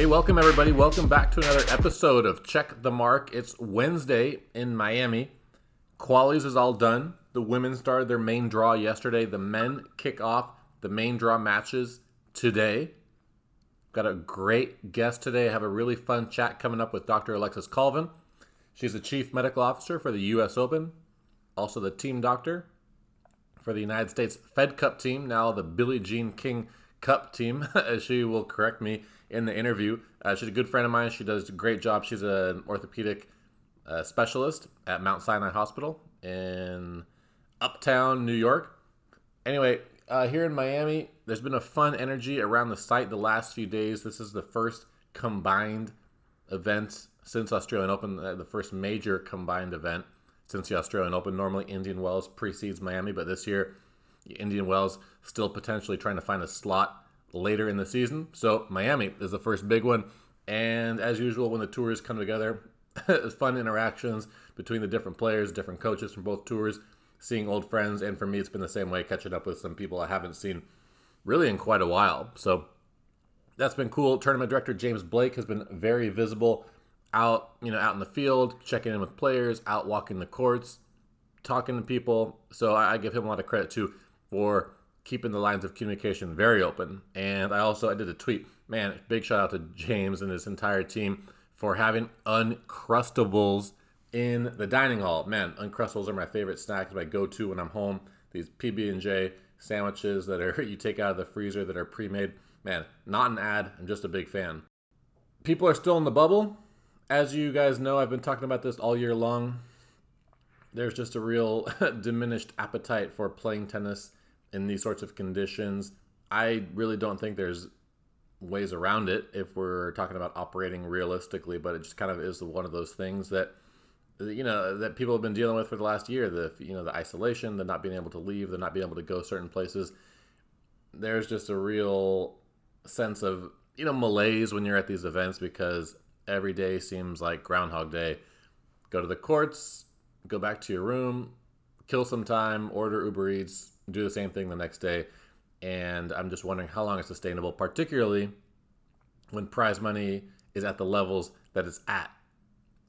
Hey, welcome everybody. Welcome back to another episode of Check the Mark. It's Wednesday in Miami. Qualies is all done. The women started their main draw yesterday. The men kick off the main draw matches today. Got a great guest today. I have a really fun chat coming up with Dr. Alexis Colvin. She's the Chief Medical Officer for the U.S. Open, also the team doctor for the United States Fed Cup team, now the Billie Jean King Cup team, as she will correct me in the interview. She's a good friend of mine. She does a great job. She's an orthopedic specialist at Mount Sinai Hospital in Uptown, New York. Anyway, here in Miami, there's been a fun energy around the site the last few days. This is the first combined event since Australian Open, the first major combined event since the Australian Open. Normally, Indian Wells precedes Miami, but this year, Indian Wells still potentially trying to find a slot later in the season. So Miami is the first big one. And as usual, when the tours come together, fun interactions between the different players, different coaches from both tours, seeing old friends. And for me, it's been the same way, catching up with some people I haven't seen really in quite a while. So that's been cool. Tournament director James Blake has been very visible out in the field, checking in with players, out walking the courts, talking to people. So I give him a lot of credit too for keeping the lines of communication very open. And I did a tweet. Man, big shout out to James and his entire team for having Uncrustables in the dining hall. Man, Uncrustables are my favorite snacks, my go-to when I'm home. These PB&J sandwiches that are you take out of the freezer that are pre-made. Man, not an ad. I'm just a big fan. People are still in the bubble. As you guys know, I've been talking about this all year long. There's just a real diminished appetite for playing tennis in these sorts of conditions. I really don't think there's ways around it if we're talking about operating realistically, but it just kind of is one of those things that, that people have been dealing with for the last year, the isolation, the not being able to leave, the not being able to go certain places. There's just a real sense of, malaise when you're at these events because every day seems like Groundhog Day. Go to the courts, go back to your room, kill some time, order Uber Eats, do the same thing the next day. And I'm just wondering how long it's sustainable, particularly when prize money is at the levels that it's at,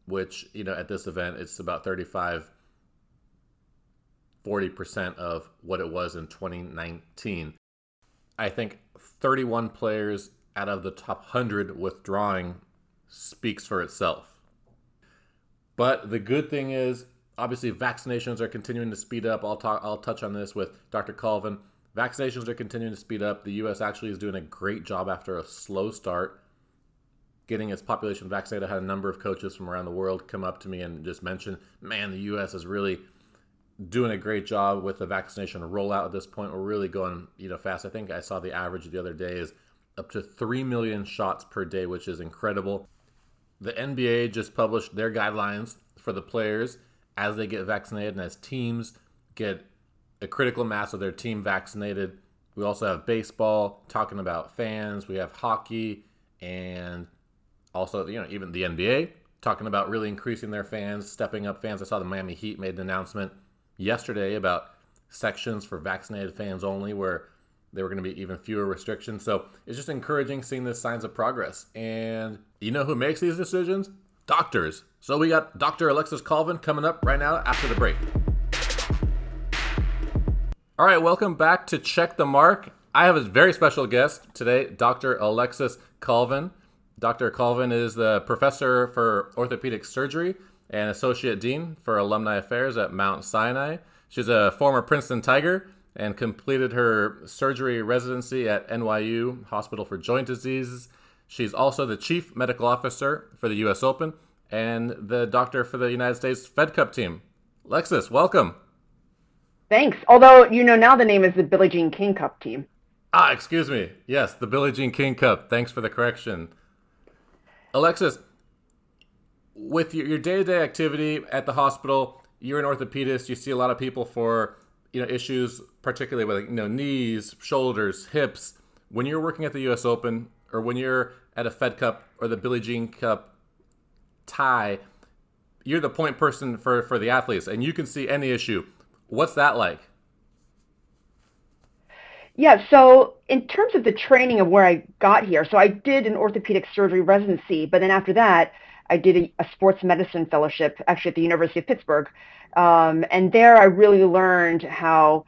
which, at this event, it's about 35, 40% of what it was in 2019. I think 31 players out of the top 100 withdrawing speaks for itself. But the good thing is, obviously, vaccinations are continuing to speed up. I'll touch on this with Dr. Colvin. Vaccinations are continuing to speed up. The U.S. actually is doing a great job after a slow start getting its population vaccinated. I had a number of coaches from around the world come up to me and just mention, man, the U.S. is really doing a great job with the vaccination rollout at this point. We're really going, fast. I think I saw the average the other day is up to 3 million shots per day, which is incredible. The NBA just published their guidelines for the players as they get vaccinated and as teams get a critical mass of their team vaccinated. We also have baseball talking about fans. We have hockey and also, even the NBA talking about really increasing their fans, stepping up fans. I saw the Miami Heat made an announcement yesterday about sections for vaccinated fans only where there were going to be even fewer restrictions. So it's just encouraging seeing the signs of progress. And you know who makes these decisions? Doctors. So we got Dr. Alexis Colvin coming up right now after the break. All right, welcome back to Check the Mark. I have a very special guest today, Dr. Alexis Colvin. Dr. Colvin is the professor for orthopedic surgery and associate dean for alumni affairs at Mount Sinai. She's a former Princeton Tiger and completed her surgery residency at NYU Hospital for Joint Diseases. She's also the chief medical officer for the U.S. Open and the doctor for the United States Fed Cup team. Alexis, welcome. Thanks. Although, now the name is the Billie Jean King Cup team. Ah, excuse me. Yes, the Billie Jean King Cup. Thanks for the correction. Alexis, with your day-to-day activity at the hospital, you're an orthopedist. You see a lot of people for, issues, particularly with, knees, shoulders, hips. When you're working at the U.S. Open, or when you're at a Fed Cup or the Billie Jean Cup tie, you're the point person for the athletes, and you can see any issue. What's that like? Yeah, so in terms of the training of where I got here, so I did an orthopedic surgery residency, but then after that, I did a sports medicine fellowship, actually at the University of Pittsburgh, and there I really learned how,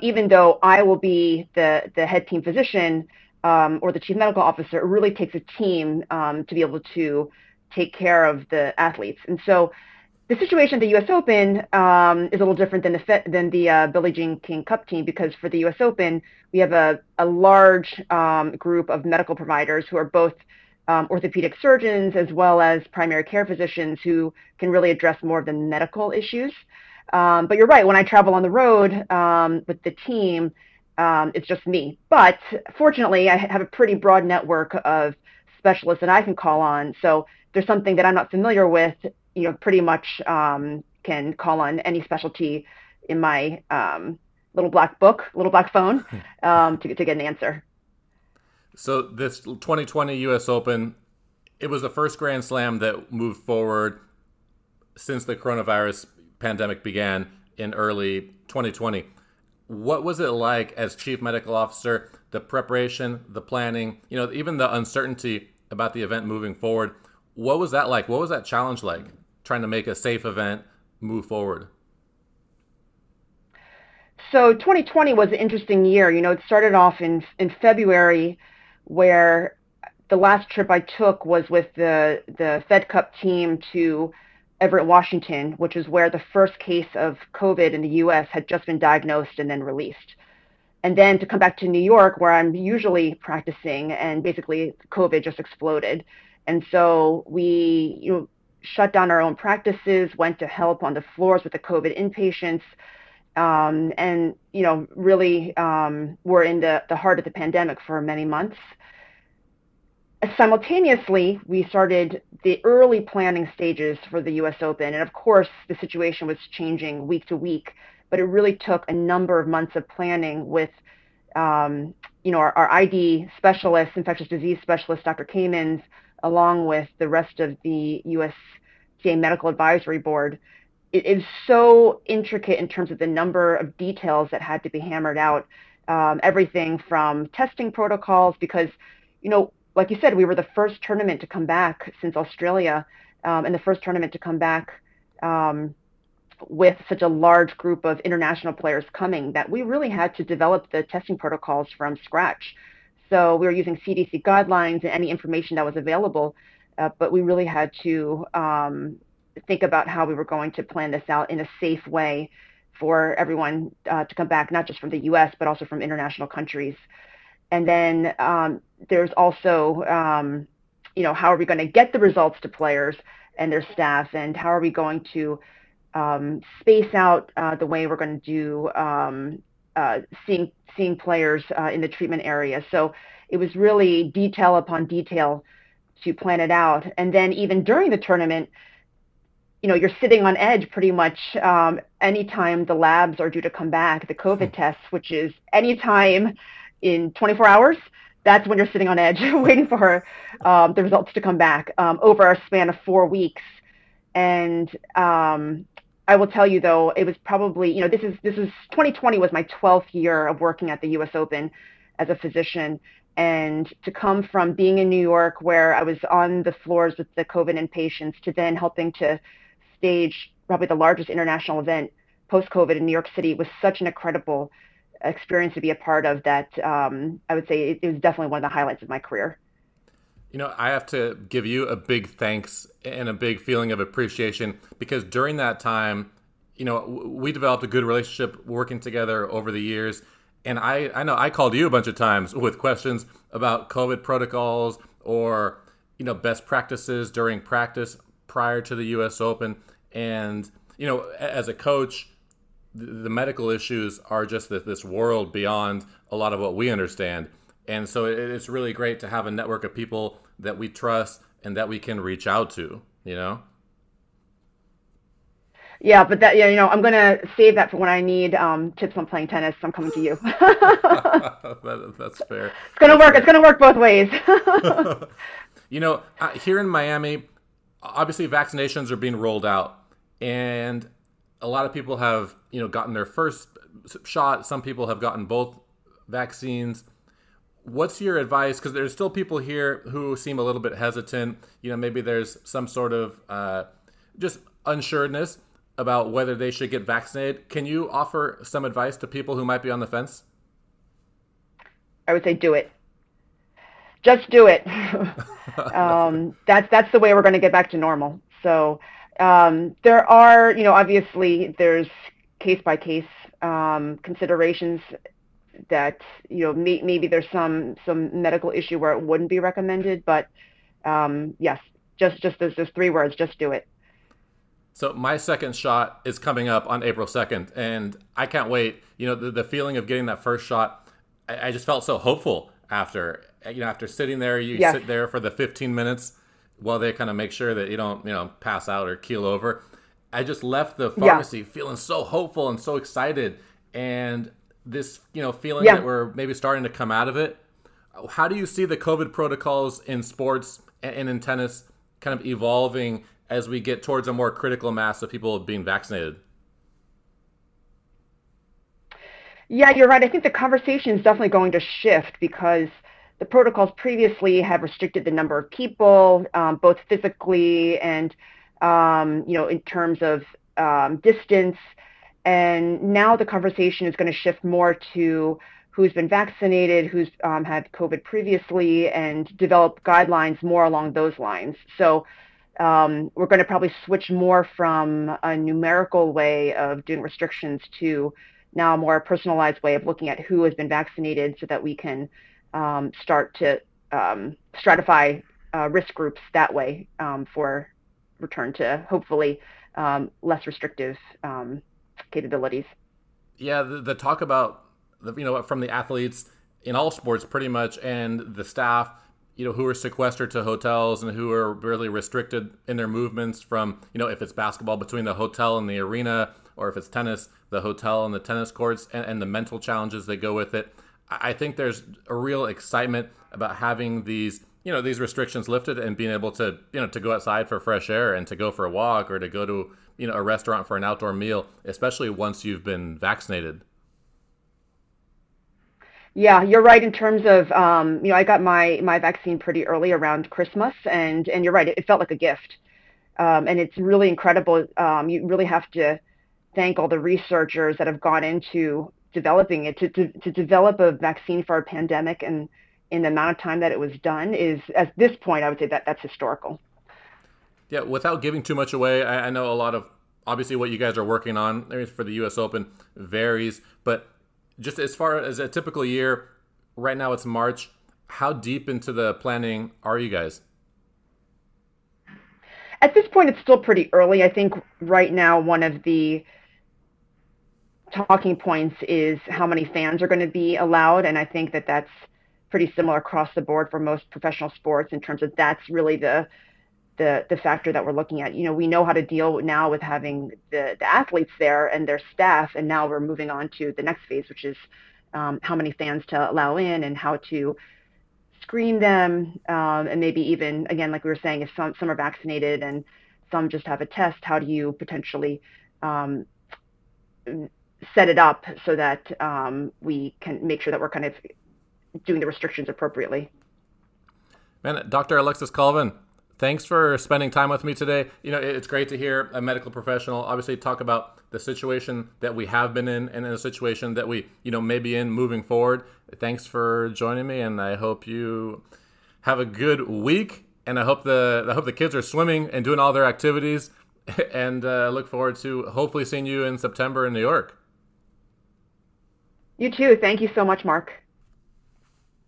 even though I will be the head team physician or the chief medical officer, it really takes a team to be able to take care of the athletes. And so the situation at the U.S. Open is a little different than the Billie Jean King Cup team, because for the U.S. Open, we have a large group of medical providers who are both orthopedic surgeons as well as primary care physicians who can really address more of the medical issues. But you're right, when I travel on the road with the team, it's just me. But fortunately, I have a pretty broad network of specialists that I can call on. So there's something that I'm not familiar with, you know, pretty much can call on any specialty in my little black phone to get an answer. So this 2020 U.S. Open, it was the first Grand Slam that moved forward since the coronavirus pandemic began in early 2020. What was it like as chief medical officer, the preparation, the planning, you know, even the uncertainty about the event moving forward? What was that like? What was that challenge like, trying to make a safe event move forward? So 2020 was an interesting year. You know, it started off in February, where the last trip I took was with the Fed Cup team to Everett, Washington, which is where the first case of COVID in the U.S. had just been diagnosed and then released. And then to come back to New York, where I'm usually practicing, and basically COVID just exploded. And so we, you know, shut down our own practices, went to help on the floors with the COVID inpatients, and, you know, really were in the heart of the pandemic for many months. Simultaneously, we started the early planning stages for the U.S. Open. And of course, the situation was changing week to week, but it really took a number of months of planning with, you know, our ID specialist, infectious disease specialist, Dr. Kamens, along with the rest of the USTA Medical Advisory Board. It is so intricate in terms of the number of details that had to be hammered out, everything from testing protocols, because, you know, like you said, we were the first tournament to come back since Australia, and the first tournament to come back with such a large group of international players coming, that we really had to develop the testing protocols from scratch. So we were using CDC guidelines and any information that was available, but we really had to think about how we were going to plan this out in a safe way for everyone to come back, not just from the U.S., but also from international countries. And then there's also, you know, how are we going to get the results to players and their staff, and how are we going to space out the way we're going to do seeing players in the treatment area. So it was really detail upon detail to plan it out. And then even during the tournament, you know, you're sitting on edge pretty much anytime the labs are due to come back, the COVID tests, which is anytime in 24 hours, that's when you're sitting on edge waiting for the results to come back over a span of 4 weeks. And I will tell you, though, it was probably, you know, this is 2020 was my 12th year of working at the U.S. Open as a physician. And to come from being in New York, where I was on the floors with the COVID inpatients, to then helping to stage probably the largest international event post-COVID in New York City was such an incredible experience to be a part of, that I would say it was definitely one of the highlights of my career. You know, I have to give you a big thanks and a big feeling of appreciation, because during that time, you know, we developed a good relationship working together over the years. And I know I called you a bunch of times with questions about COVID protocols or, you know, best practices during practice prior to the U.S. Open. And, you know, as a coach, the medical issues are just this world beyond a lot of what we understand. And so it's really great to have a network of people that we trust and that we can reach out to, you know? Yeah, but that, you know, I'm going to save that for when I need tips on playing tennis. I'm coming to you. That's fair. It's going to work. Fair. It's going to work both ways. You know, here in Miami, obviously vaccinations are being rolled out, and a lot of people have, you know, gotten their first shot. Some people have gotten both vaccines. What's your advice? Because there's still people here who seem a little bit hesitant. You know, maybe there's some sort of just unsureness about whether they should get vaccinated. Can you offer some advice to people who might be on the fence? I would say do it. Just do it. That's the way we're going to get back to normal. So there are, you know, obviously there's case by case considerations that, you know, maybe there's some medical issue where it wouldn't be recommended. But yes, just there's three words, just do it. So my second shot is coming up on April 2nd, and I can't wait. You know, the feeling of getting that first shot, I just felt so hopeful after, you know, after sitting there, you sit there for the 15 minutes while they kind of make sure that you don't, you know, pass out or keel over. I just left the pharmacy feeling so hopeful and so excited. And this, you know, feeling that we're maybe starting to come out of it. How do you see the COVID protocols in sports and in tennis kind of evolving as we get towards a more critical mass of people being vaccinated? Yeah, you're right. I think the conversation is definitely going to shift because the protocols previously have restricted the number of people, both physically and, you know, in terms of distance. And now the conversation is going to shift more to who's been vaccinated, who's had COVID previously, and develop guidelines more along those lines. So we're going to probably switch more from a numerical way of doing restrictions to now a more personalized way of looking at who has been vaccinated so that we can start to stratify risk groups that way for return to hopefully less restrictive capabilities. Yeah, the talk about, you know, from the athletes in all sports pretty much, and the staff, you know, who are sequestered to hotels and who are really restricted in their movements from, you know, if it's basketball, between the hotel and the arena, or if it's tennis, the hotel and the tennis courts, and the mental challenges that go with it. I think there's a real excitement about having these, you know, these restrictions lifted and being able to, you know, to go outside for fresh air and to go for a walk or to go to, you know, a restaurant for an outdoor meal, especially once you've been vaccinated. Yeah, you're right in terms of, you know, I got my vaccine pretty early around Christmas, and you're right, it felt like a gift. And it's really incredible. You really have to thank all the researchers that have gone into developing it. To develop a vaccine for a pandemic and in the amount of time that it was done is, at this point, I would say that that's historical. Yeah, without giving too much away, I know a lot of, obviously what you guys are working on for the U.S. Open varies, but just as far as a typical year, right now it's March. How deep into the planning are you guys? At this point, it's still pretty early. I think right now one of the talking points is how many fans are going to be allowed, and I think that that's pretty similar across the board for most professional sports in terms of that's really the factor that we're looking at. You know, we know how to deal now with having the athletes there and their staff, and now we're moving on to the next phase, which is how many fans to allow in and how to screen them, and maybe even, again, like we were saying, if some are vaccinated and some just have a test, how do you potentially set it up so that we can make sure that we're kind of doing the restrictions appropriately. Man, Dr. Alexis Colvin, thanks for spending time with me today. You know, it's great to hear a medical professional obviously talk about the situation that we have been in and the situation that we, you know, may be in moving forward. Thanks for joining me, and I hope you have a good week. And I hope the kids are swimming and doing all their activities. And look forward to hopefully seeing you in September in New York. You too. Thank you so much, Mark.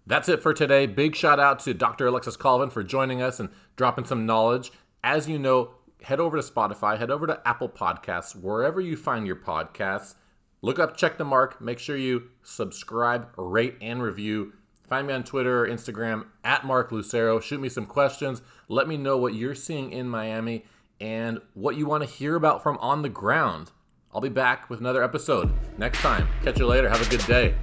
That's it for today. Big shout out to Dr. Alexis Colvin for joining us and dropping some knowledge. As you know, head over to Spotify, head over to Apple Podcasts, wherever you find your podcasts. Look up Check the Mark. Make sure you subscribe, rate, and review. Find me on Twitter or Instagram at Mark Lucero. Shoot me some questions. Let me know what you're seeing in Miami and what you want to hear about from on the ground. I'll be back with another episode next time. Catch you later. Have a good day.